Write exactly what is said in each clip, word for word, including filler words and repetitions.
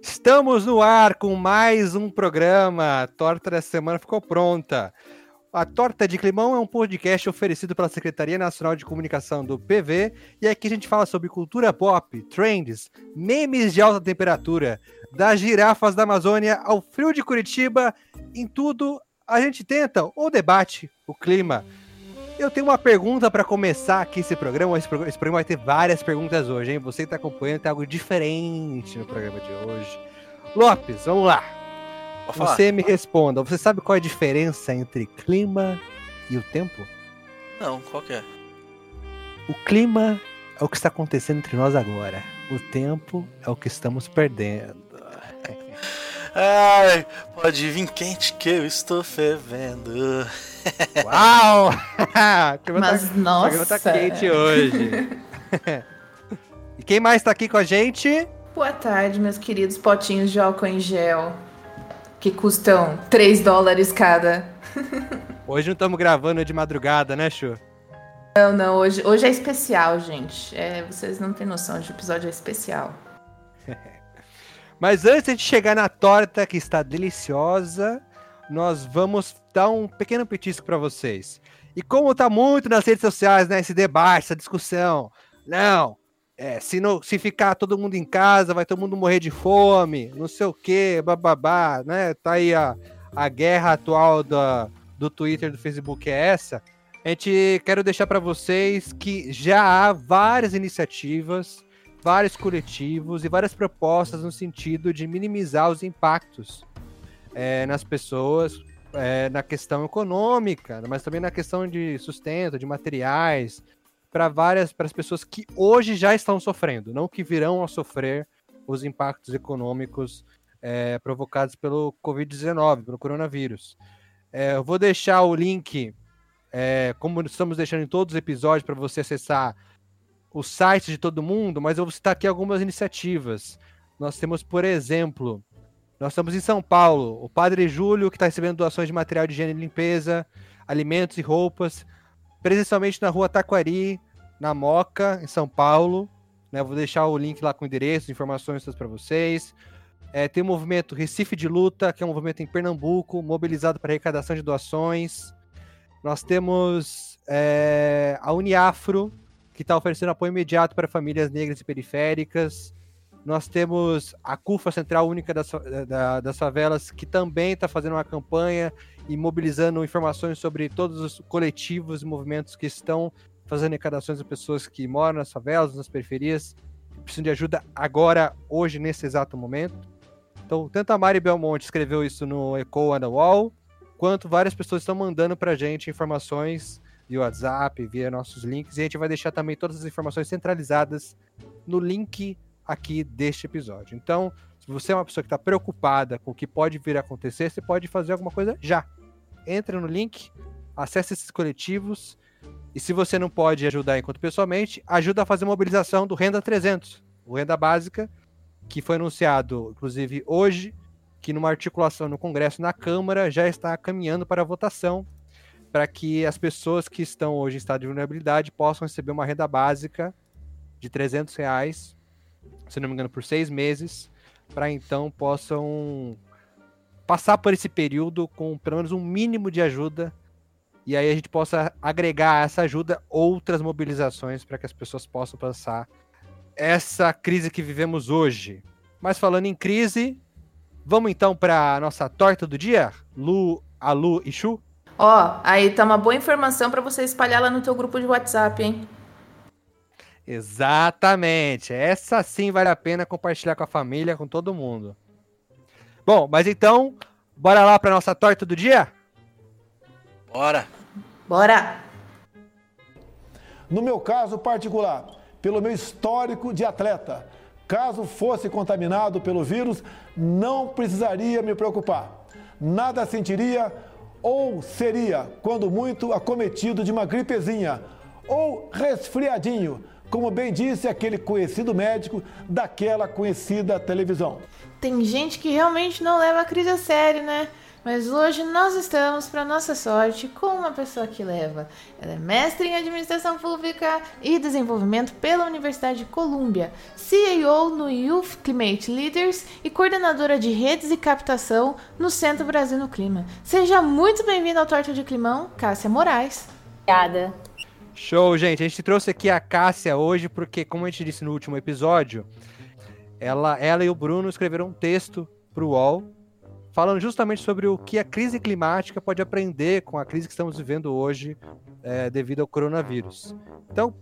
Estamos no ar com mais um programa. A torta dessa semana ficou pronta. A Torta de Climão é um podcast oferecido pela Secretaria Nacional de Comunicação do P V, e aqui a gente fala sobre cultura pop, trends, memes de alta temperatura, das girafas da Amazônia ao frio de Curitiba, em tudo a gente tenta ou debate o clima. Eu tenho uma pergunta para começar aqui esse programa. Esse programa vai ter várias perguntas hoje, hein? Você que está acompanhando tem algo diferente no programa de hoje. Lopes, vamos lá. Você me responda, você sabe qual é a diferença entre clima e o tempo? Não, qual que é? O clima é o que está acontecendo entre nós agora. O tempo é o que estamos perdendo. Ai, pode vir quente que eu estou fervendo. Uau! Mas tá, nossa! Tá quente hoje. E quem mais tá aqui com a gente? Boa tarde, meus queridos potinhos de álcool em gel, que custam três dólares cada. Hoje não estamos gravando de madrugada, né, Chu? Não, não. Hoje, hoje é especial, gente. É, vocês não têm noção, hoje o episódio é especial. Mas antes de chegar na torta, que está deliciosa, nós vamos dar um pequeno petisco para vocês. E como tá muito nas redes sociais, né, esse debate, essa discussão, não, é, se, não, se ficar todo mundo em casa, vai todo mundo morrer de fome, não sei o quê, bababá, né? Tá aí a, a guerra atual da, do Twitter, do Facebook é essa. A gente quer deixar para vocês que já há várias iniciativas, vários coletivos e várias propostas no sentido de minimizar os impactos é, nas pessoas, é, na questão econômica, mas também na questão de sustento, de materiais, para várias para as pessoas que hoje já estão sofrendo, não que virão a sofrer os impactos econômicos é, provocados pelo covid dezenove, pelo coronavírus. É, eu vou deixar o link, é, como estamos deixando em todos os episódios, para você acessar o site de todo mundo, mas eu vou citar aqui algumas iniciativas. Nós temos, por exemplo, nós estamos em São Paulo, o Padre Júlio, que está recebendo doações de material de higiene e limpeza, alimentos e roupas, presencialmente na rua Taquari, na Moca, em São Paulo. Né? Vou deixar o link lá com endereços, informações para vocês. É, tem o movimento Recife de Luta, que é um movimento em Pernambuco, mobilizado para arrecadação de doações. Nós temos é, a Uniafro, que está oferecendo apoio imediato para famílias negras e periféricas. Nós temos a CUFA, Central Única das, da, das Favelas, que também está fazendo uma campanha e mobilizando informações sobre todos os coletivos e movimentos que estão fazendo arrecadações de pessoas que moram nas favelas, nas periferias, que precisam de ajuda agora, hoje, nesse exato momento. Então, tanto a Mari Belmonte escreveu isso no Eco and the Wall, quanto várias pessoas estão mandando para a gente informações via WhatsApp, via nossos links, e a gente vai deixar também todas as informações centralizadas no link aqui deste episódio. Então, se você é uma pessoa que está preocupada com o que pode vir a acontecer, você pode fazer alguma coisa já. Entre no link, acesse esses coletivos, e se você não pode ajudar enquanto pessoalmente, ajuda a fazer a mobilização do Renda trezentos, o Renda Básica, que foi anunciado, inclusive, hoje, que numa articulação no Congresso, na Câmara, já está caminhando para a votação, para que as pessoas que estão hoje em estado de vulnerabilidade possam receber uma renda básica de trezentos reais, se não me engano, por seis meses, para então possam passar por esse período com pelo menos um mínimo de ajuda, e aí a gente possa agregar a essa ajuda outras mobilizações para que as pessoas possam passar essa crise que vivemos hoje. Mas falando em crise, vamos então para a nossa torta do dia? Lu, Alu e Chu? Ó, oh, aí tá uma boa informação para você espalhar lá no teu grupo de WhatsApp, hein? Exatamente. Essa sim vale a pena compartilhar com a família, com todo mundo. Bom, mas então, bora lá pra nossa torta do dia? Bora! Bora! No meu caso particular, pelo meu histórico de atleta, caso fosse contaminado pelo vírus, não precisaria me preocupar. Nada sentiria ou seria, quando muito, acometido de uma gripezinha ou resfriadinho, como bem disse aquele conhecido médico daquela conhecida televisão. Tem gente que realmente não leva a crise a sério, né? Mas hoje nós estamos, para nossa sorte, com uma pessoa que leva. Ela é mestre em Administração Pública e Desenvolvimento pela Universidade de Colômbia, C E O no Youth Climate Leaders e coordenadora de redes e captação no Centro Brasil no Clima. Seja muito bem-vinda ao Torta de Climão, Cássia Moraes. Obrigada. Show, gente. A gente trouxe aqui a Cássia hoje porque, como a gente disse no último episódio, ela, ela e o Bruno escreveram um texto para o U O L, falando justamente sobre o que a crise climática pode aprender com a crise que estamos vivendo hoje é, devido ao coronavírus. Então,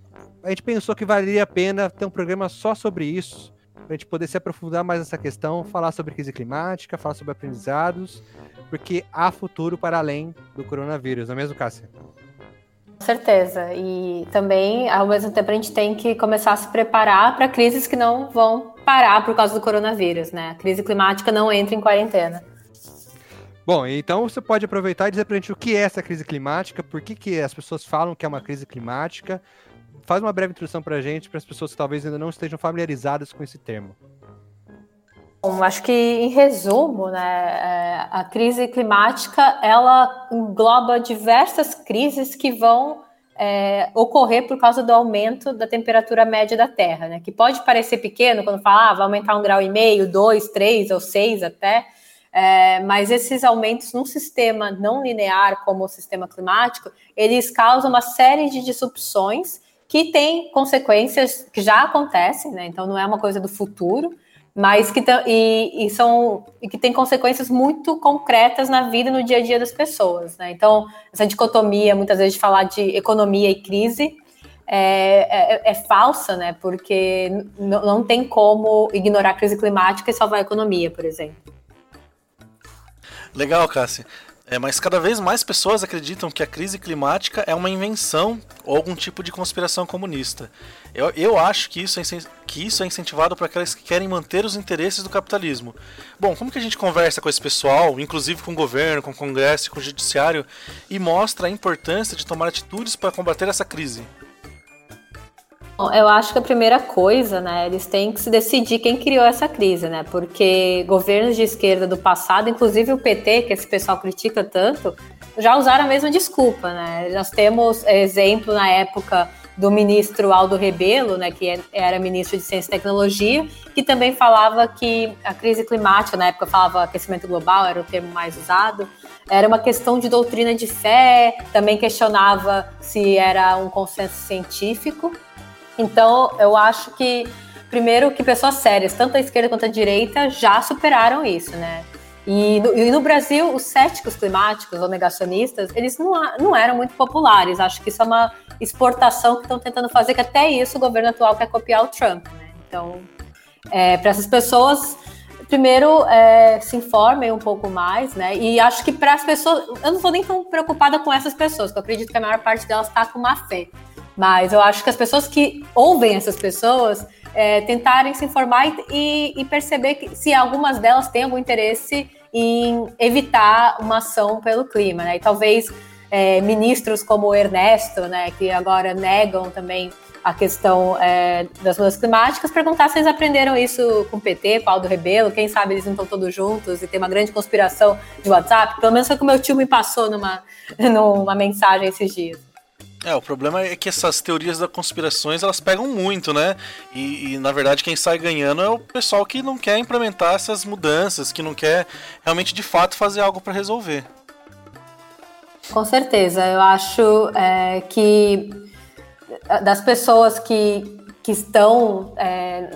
a gente pensou que valeria a pena ter um programa só sobre isso, para a gente poder se aprofundar mais nessa questão, falar sobre crise climática, falar sobre aprendizados, porque há futuro para além do coronavírus, não é mesmo, Cássia? Com certeza, e também, ao mesmo tempo, a gente tem que começar a se preparar para crises que não vão parar por causa do coronavírus, né? A crise climática não entra em quarentena. Bom, então você pode aproveitar e dizer pra gente o que é essa crise climática, por que, que as pessoas falam que é uma crise climática. Faz uma breve introdução pra gente, para as pessoas que talvez ainda não estejam familiarizadas com esse termo. Bom, acho que em resumo, né, a crise climática, ela engloba diversas crises que vão é, ocorrer por causa do aumento da temperatura média da Terra, né, que pode parecer pequeno quando fala, ah, vai aumentar um grau e meio, dois, três ou seis até, É, mas esses aumentos num sistema não linear como o sistema climático, eles causam uma série de disrupções que têm consequências que já acontecem, né? Então não é uma coisa do futuro, mas que, t- e, e são, e que tem consequências muito concretas na vida e no dia a dia das pessoas, né? Então essa dicotomia muitas vezes de falar de economia e crise é, é, é falsa, né? Porque n- não tem como ignorar a crise climática e salvar a economia, por exemplo. Legal, Cássia. É, mas cada vez mais pessoas acreditam que a crise climática é uma invenção ou algum tipo de conspiração comunista. Eu, eu acho que isso é, que isso é incentivado para aquelas que querem manter os interesses do capitalismo. Bom, como que a gente conversa com esse pessoal, inclusive com o governo, com o Congresso e com o Judiciário, e mostra a importância de tomar atitudes para combater essa crise? Eu acho que a primeira coisa, né, eles têm que se decidir quem criou essa crise, né, porque governos de esquerda do passado, inclusive o P T, que esse pessoal critica tanto, já usaram a mesma desculpa, né, nós temos exemplo na época do ministro Aldo Rebelo, né, que era ministro de Ciência e Tecnologia, que também falava que a crise climática, na época falava aquecimento global, era o termo mais usado, era uma questão de doutrina de fé, também questionava se era um consenso científico. Então, eu acho que, primeiro, que pessoas sérias, tanto a esquerda quanto a direita, já superaram isso, né? E no, e no Brasil, os céticos climáticos ou negacionistas, eles não, não eram muito populares. Acho que isso é uma exportação que estão tentando fazer, que até isso o governo atual quer copiar o Trump, né? Então, é, para essas pessoas, primeiro, é, se informem um pouco mais, né? E acho que para as pessoas... Eu não estou nem tão preocupada com essas pessoas, porque eu acredito que a maior parte delas está com má fé. Mas eu acho que as pessoas que ouvem essas pessoas é, tentarem se informar e, e perceber que, se algumas delas têm algum interesse em evitar uma ação pelo clima, né? E talvez é, ministros como o Ernesto, né, que agora negam também a questão é, das mudanças climáticas, perguntar se eles aprenderam isso com o P T, com o Aldo Rebelo, quem sabe eles não estão todos juntos e tem uma grande conspiração de WhatsApp. Pelo menos foi o que meu tio me passou numa, numa mensagem esses dias. É, o problema é que essas teorias das conspirações, elas pegam muito, né? E, e, na verdade, quem sai ganhando é o pessoal que não quer implementar essas mudanças, que não quer realmente, de fato, fazer algo para resolver. Com certeza. Eu acho é, que das pessoas que, que estão... É,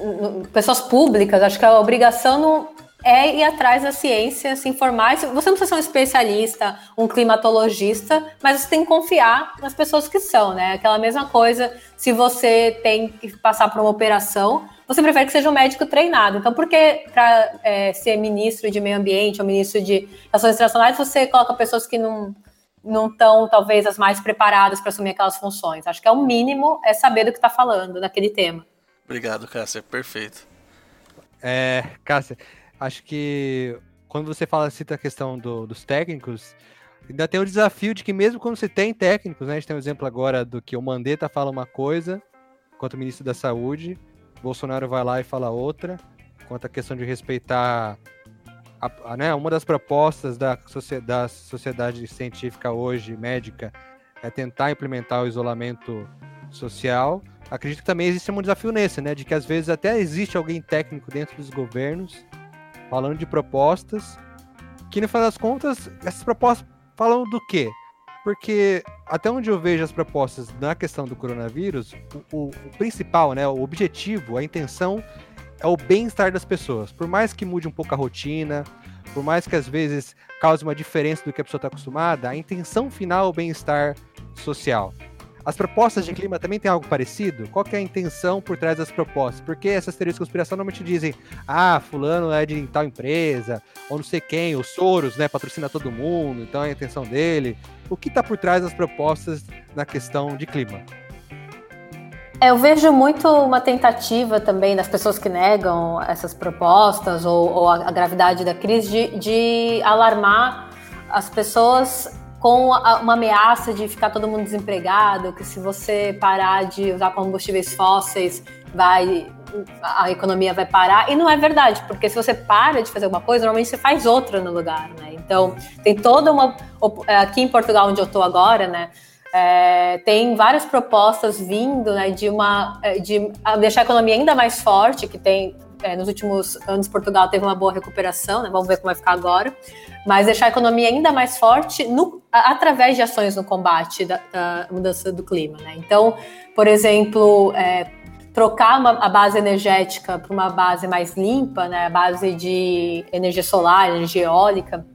pessoas públicas, acho que a obrigação não... é ir atrás da ciência, se informar. Você não precisa ser um especialista, um climatologista, mas você tem que confiar nas pessoas que são, né? Aquela mesma coisa, se você tem que passar por uma operação, você prefere que seja um médico treinado. Então, por que para é, ser ministro de meio ambiente ou ministro de relações internacionais, você coloca pessoas que não estão, talvez, as mais preparadas para assumir aquelas funções? Acho que é o mínimo é saber do que está falando naquele tema. Obrigado, Cássia. Perfeito. É, Cássia... Acho que quando você fala, cita a questão do, dos técnicos, ainda tem o desafio de que mesmo quando você tem técnicos, né, a gente tem um exemplo agora do que o Mandetta fala uma coisa, enquanto ministro da Saúde, Bolsonaro vai lá e fala outra, quanto à questão de respeitar a, a, né, uma das propostas da, da sociedade científica hoje, médica, é tentar implementar o isolamento social. Acredito que também existe um desafio nesse, né, de que às vezes até existe alguém técnico dentro dos governos falando de propostas que, no final das contas, essas propostas falam do quê? Porque até onde eu vejo as propostas na questão do coronavírus, o, o, o principal, né, o objetivo, a intenção é o bem-estar das pessoas. Por mais que mude um pouco a rotina, por mais que às vezes cause uma diferença do que a pessoa está acostumada, a intenção final é o bem-estar social. As propostas de clima também têm algo parecido? Qual que é a intenção por trás das propostas? Porque essas teorias de conspiração normalmente dizem, ah, fulano é de tal empresa, ou não sei quem, o Soros, né, patrocina todo mundo, então é a intenção dele. O que está por trás das propostas na questão de clima? É, eu vejo muito uma tentativa também das pessoas que negam essas propostas ou, ou a gravidade da crise de, de alarmar as pessoas com uma ameaça de ficar todo mundo desempregado, que se você parar de usar combustíveis fósseis, vai, a economia vai parar. E não é verdade, porque se você para de fazer alguma coisa, normalmente você faz outra no lugar, né? Então, tem toda uma... Aqui em Portugal, onde eu estou agora, né, é, tem várias propostas vindo, né, de, uma, de deixar a economia ainda mais forte, que tem... É, nos últimos anos, Portugal teve uma boa recuperação, né? Vamos ver como vai ficar agora. Mas deixar a economia ainda mais forte no, através de ações no combate da, da mudança do clima, né? Então, por exemplo, é, trocar uma, a base energética para uma base mais limpa, né? A base de energia solar, energia eólica,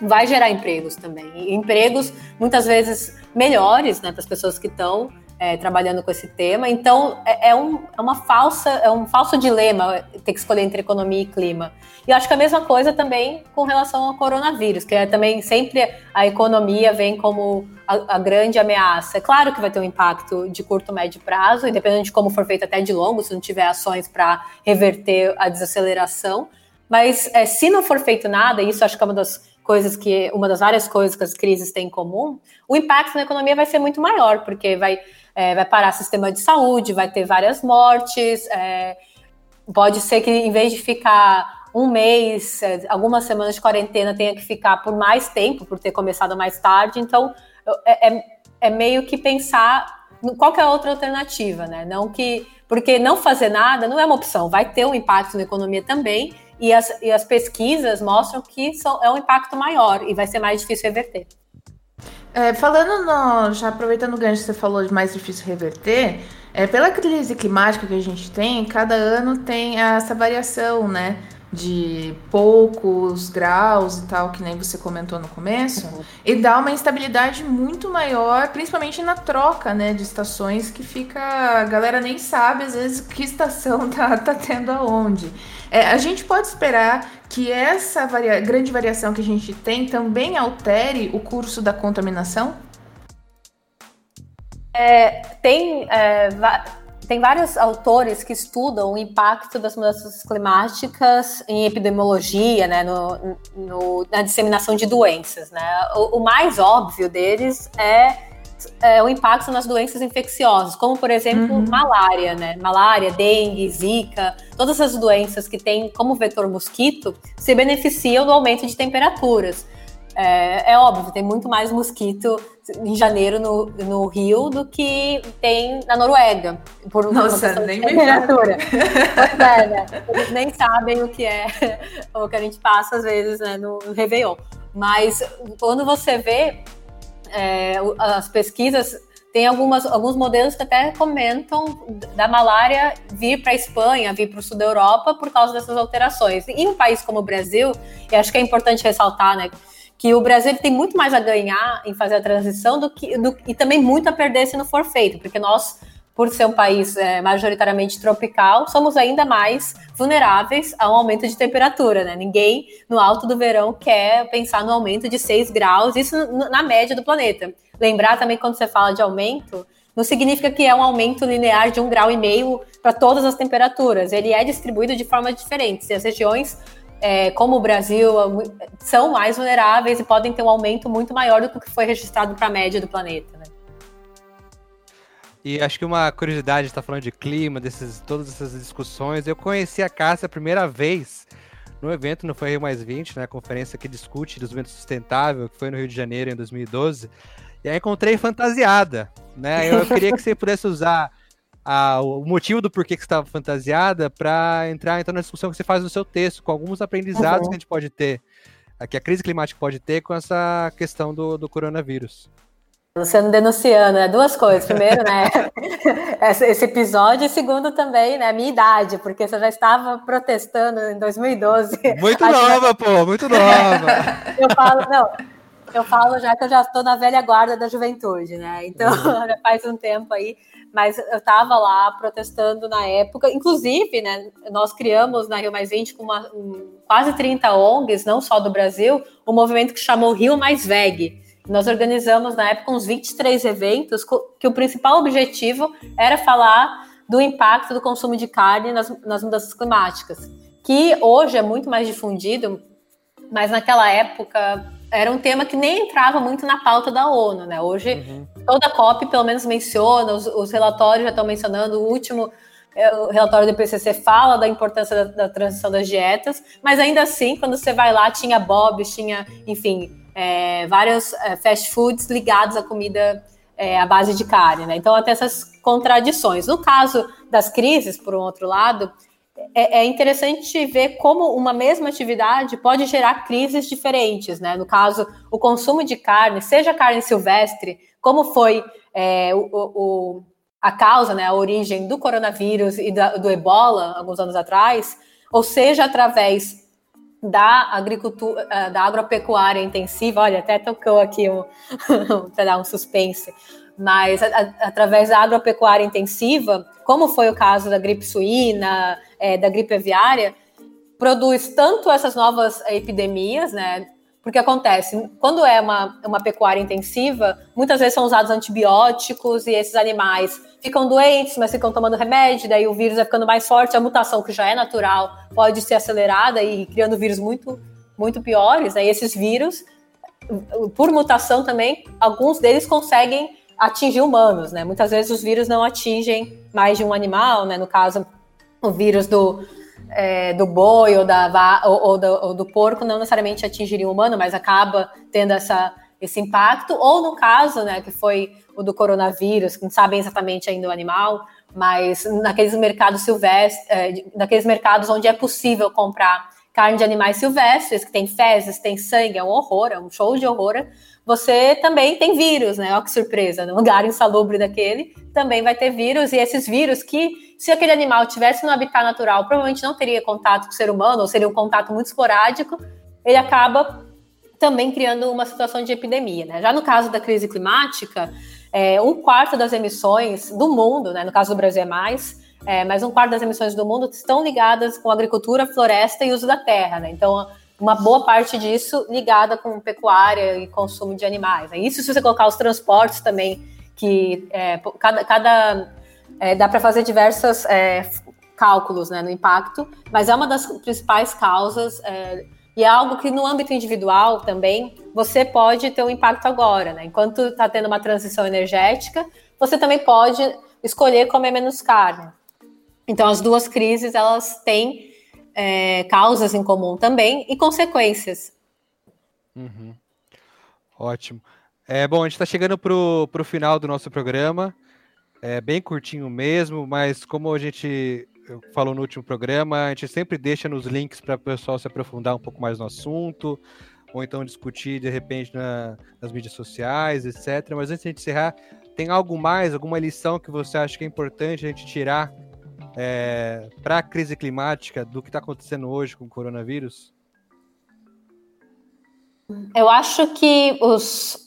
vai gerar empregos também. E empregos, muitas vezes, melhores, né, para as pessoas que estão... É, trabalhando com esse tema. Então é, é, um, é uma falsa, é um falso dilema ter que escolher entre economia e clima. E eu acho que a mesma coisa também com relação ao coronavírus, que é também sempre a economia vem como a, a grande ameaça. É claro que vai ter um impacto de curto, médio prazo, e dependendo de como for feito até de longo, se não tiver ações para reverter a desaceleração. Mas é, se não for feito nada, isso acho que é uma das coisas que, uma das várias coisas que as crises têm em comum, o impacto na economia vai ser muito maior, porque vai É, vai parar o sistema de saúde, vai ter várias mortes, é, pode ser que em vez de ficar um mês, algumas semanas de quarentena tenha que ficar por mais tempo, por ter começado mais tarde. Então é, é, é meio que pensar qual que é a outra alternativa, né? Não que, porque não fazer nada não é uma opção, vai ter um impacto na economia também, e as, e as pesquisas mostram que são, é um impacto maior e vai ser mais difícil reverter. É, falando, no, já aproveitando o gancho que você falou de mais difícil reverter, é, pela crise climática que a gente tem, cada ano tem essa variação, né, de poucos graus e tal, que nem você comentou no começo, uhum. E dá uma instabilidade muito maior, principalmente na troca, né, de estações, que fica, a galera nem sabe às vezes que estação tá, tá tendo aonde. É, a gente pode esperar que essa varia- grande variação que a gente tem também altere o curso da contaminação? É, tem, é, va- tem vários autores que estudam o impacto das mudanças climáticas em epidemiologia, né, no, no, na disseminação de doenças, né? O, o mais óbvio deles é... É, o impacto nas doenças infecciosas, como, por exemplo, uhum. malária, né? Malária, dengue, zika, todas essas doenças que têm como vetor mosquito se beneficiam do aumento de temperaturas. É, é óbvio, tem muito mais mosquito em janeiro no, no Rio do que tem na Noruega. Por uma Nossa, nem de temperatura. Pois é, né? Eles nem sabem o que é, o que a gente passa às vezes, né, no Réveillon. Mas quando você vê... É, as pesquisas, tem algumas, alguns modelos que até comentam da malária vir para a Espanha, vir para o sul da Europa por causa dessas alterações. E em um país como o Brasil, e acho que é importante ressaltar, né, que o Brasil tem muito mais a ganhar em fazer a transição do que, do, e também muito a perder se não for feito, porque nós, por ser um país é, majoritariamente tropical, somos ainda mais vulneráveis a um aumento de temperatura, né? Ninguém, no alto do verão, quer pensar no aumento de seis graus, isso na média do planeta. Lembrar também, quando você fala de aumento, não significa que é um aumento linear de um vírgula cinco grau para todas as temperaturas. Ele é distribuído de formas diferentes, e as regiões, é, como o Brasil, são mais vulneráveis e podem ter um aumento muito maior do que o que foi registrado para a média do planeta, né? E acho que uma curiosidade, está falando de clima, desses, todas essas discussões. Eu conheci a Cássia a primeira vez no evento, não foi Rio Mais vinte, né, a conferência que discute desenvolvimento sustentável, que foi no Rio de Janeiro em dois mil e doze, e aí encontrei fantasiada, né? Eu queria que você pudesse usar a, o motivo do porquê que você estava fantasiada para entrar então na discussão que você faz no seu texto, com alguns aprendizados uhum. que a gente pode ter, que a crise climática pode ter com essa questão do, do coronavírus. Luciano denunciando, né? Duas coisas. Primeiro, né? Esse episódio, e segundo também, né? A minha idade, porque você já estava protestando em dois mil e doze. Muito nova, já... pô, muito nova. Eu falo, não, eu falo já que eu já estou na velha guarda da juventude, né? Então, já faz um tempo aí, mas eu estava lá protestando na época. Inclusive, né? Nós criamos na Rio Mais vinte com uma, um, quase trinta O N Gs, não só do Brasil, um movimento que chamou Rio Mais Veg. Nós organizamos, na época, uns vinte e três eventos, que o principal objetivo era falar do impacto do consumo de carne nas, nas mudanças climáticas, que hoje é muito mais difundido, mas naquela época era um tema que nem entrava muito na pauta da ONU, né? Hoje, uhum. toda a COP, pelo menos, menciona, os, os relatórios já estão mencionando, o último o relatório do I P C C fala da importância da, da transição das dietas, mas ainda assim, quando você vai lá, tinha Bob, tinha, enfim... É, vários é, fast foods ligados à comida é, à base de carne, né? Então, até essas contradições. No caso das crises, por um outro lado, é, é interessante ver como uma mesma atividade pode gerar crises diferentes, né? No caso, o consumo de carne, seja carne silvestre, como foi é, o, o, a causa, né, a origem do coronavírus e da, do ebola, alguns anos atrás, ou seja, através... da agricultura, da agropecuária intensiva, olha, até tocou aqui um, para dar um suspense, mas a, a, através da agropecuária intensiva, como foi o caso da gripe suína, é, da gripe aviária, produz tanto essas novas epidemias, né? Porque acontece, quando é uma, uma pecuária intensiva, muitas vezes são usados antibióticos e esses animais ficam doentes, mas ficam tomando remédio, daí o vírus vai ficando mais forte, a mutação que já é natural pode ser acelerada e criando vírus muito, muito piores, né? E esses vírus, por mutação também, alguns deles conseguem atingir humanos, né? Muitas vezes os vírus não atingem mais de um animal, né? No caso, o vírus do... É, do boi ou, da, ou, ou, do, ou do porco não necessariamente atingiria o humano, mas acaba tendo essa, esse impacto, ou no caso, né, que foi o do coronavírus, que não sabem exatamente ainda o animal, mas naqueles mercados silvestres, é, naqueles mercados onde é possível comprar carne de animais silvestres, que tem fezes, tem sangue, é um horror, é um show de horror, você também tem vírus, né? Olha que surpresa, no lugar insalubre daquele, também vai ter vírus, e esses vírus que, se aquele animal tivesse no habitat natural, provavelmente não teria contato com o ser humano, ou seria um contato muito esporádico, ele acaba também criando uma situação de epidemia, né? Já no caso da crise climática, é, um quarto das emissões do mundo, né? No caso do Brasil é mais, É, mas um quarto das emissões do mundo estão ligadas com agricultura, floresta e uso da terra, né? Então, uma boa parte disso ligada com pecuária e consumo de animais, né? Isso se você colocar os transportes também, que é, cada, cada é, dá para fazer diversos é, cálculos, né, no impacto, mas é uma das principais causas é, e é algo que no âmbito individual também você pode ter um impacto agora, né? Enquanto está tendo uma transição energética, você também pode escolher comer menos carne. Então, as duas crises, elas têm é, causas em comum também e consequências. Uhum. Ótimo. É, bom, a gente está chegando para o final do nosso programa, é bem curtinho mesmo, mas como a gente falou no último programa, a gente sempre deixa nos links para o pessoal se aprofundar um pouco mais no assunto, ou então discutir, de repente, na, nas mídias sociais, etcétera. Mas antes de a gente encerrar, tem algo mais, alguma lição que você acha que é importante a gente tirar É, para a crise climática do que está acontecendo hoje com o coronavírus? Eu acho que os,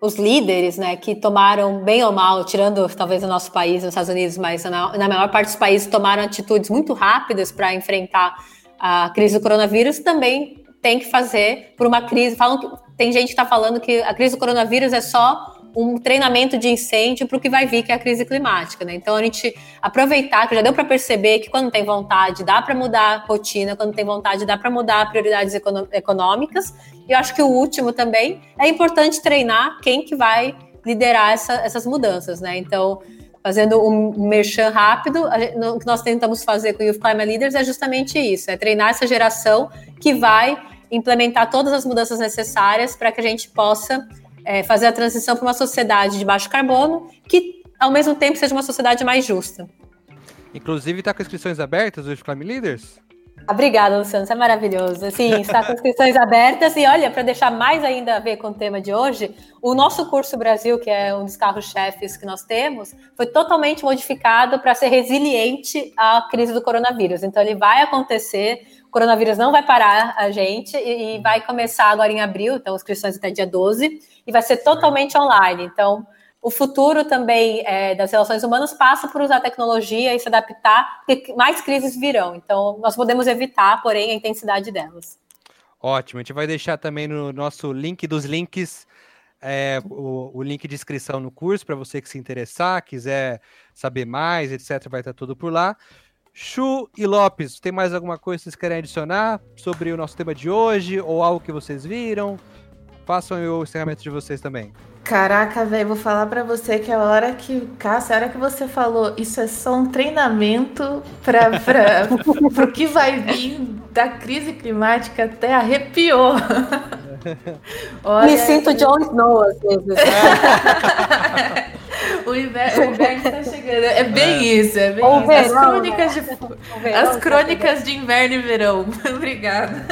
os líderes, né, que tomaram bem ou mal, tirando talvez o nosso país, nos Estados Unidos, mas na, na maior parte dos países tomaram atitudes muito rápidas para enfrentar a crise do coronavírus, também tem que fazer por uma crise. Falam que, tem gente que está falando que a crise do coronavírus é só um treinamento de incêndio para o que vai vir, que é a crise climática, né? Então, a gente aproveitar, que já deu para perceber que quando tem vontade, dá para mudar a rotina, quando tem vontade, dá para mudar prioridades econômicas. E eu acho que o último também, é importante treinar quem que vai liderar essa, essas mudanças, né? Então, fazendo um merchan rápido, gente, no, o que nós tentamos fazer com o Youth Climate Leaders é justamente isso, é treinar essa geração que vai implementar todas as mudanças necessárias para que a gente possa é, fazer a transição para uma sociedade de baixo carbono que, ao mesmo tempo, seja uma sociedade mais justa. Inclusive, está com inscrições abertas, o Youth Climate Leaders? Obrigada, Luciano, isso é maravilhoso. Sim, está com inscrições abertas. E olha, para deixar mais ainda a ver com o tema de hoje, o nosso curso Brasil, que é um dos carros-chefes que nós temos, foi totalmente modificado para ser resiliente à crise do coronavírus. Então, ele vai acontecer, o coronavírus não vai parar a gente e, e vai começar agora em abril, então inscrições até dia doze, e vai ser totalmente online. Então, o futuro também é, das relações humanas passa por usar tecnologia e se adaptar, porque mais crises virão. Então, nós podemos evitar, porém, a intensidade delas. Ótimo. A gente vai deixar também no nosso link dos links, é, o, o link de inscrição no curso, para você que se interessar, quiser saber mais, etcétera, vai estar tudo por lá. Chu e Lopes, tem mais alguma coisa que vocês querem adicionar sobre o nosso tema de hoje ou algo que vocês viram? Façam o encerramento de vocês também. Caraca, velho, vou falar pra você que a hora que, Cássia, a hora que você falou, isso é só um treinamento pra, pra, pro que vai vir da crise climática, até arrepiou. Olha, me sinto Jon Snow às vezes. O inverno está chegando. É bem é. isso, é bem Ou isso. Verão, as crônicas, de, verão, as crônicas de inverno e verão. Obrigada.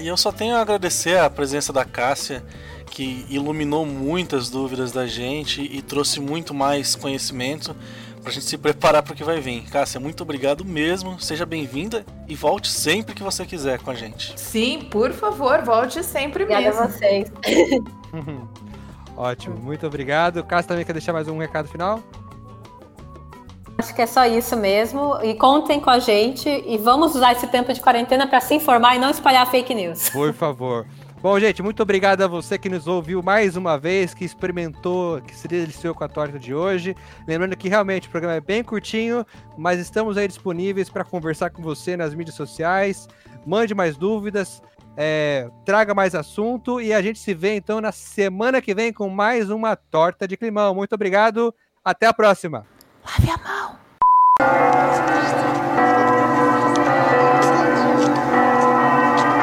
E eu só tenho a agradecer a presença da Cássia, que iluminou muitas dúvidas da gente e trouxe muito mais conhecimento para a gente se preparar para o que vai vir. Cássia, muito obrigado mesmo, seja bem-vinda e volte sempre que você quiser com a gente. Sim, por favor, volte sempre mesmo. Obrigada a vocês. Ótimo, muito obrigado. Cássia também quer deixar mais um recado final? Acho que é só isso mesmo, e contem com a gente, e vamos usar esse tempo de quarentena para se informar e não espalhar fake news. Por favor. Bom, gente, muito obrigado a você que nos ouviu mais uma vez, que experimentou, que se deliciou com a torta de hoje. Lembrando que realmente o programa é bem curtinho, mas estamos aí disponíveis para conversar com você nas mídias sociais. Mande mais dúvidas, é, traga mais assunto, e a gente se vê então na semana que vem com mais uma Torta de Climão. Muito obrigado, até a próxima! Lave a mão!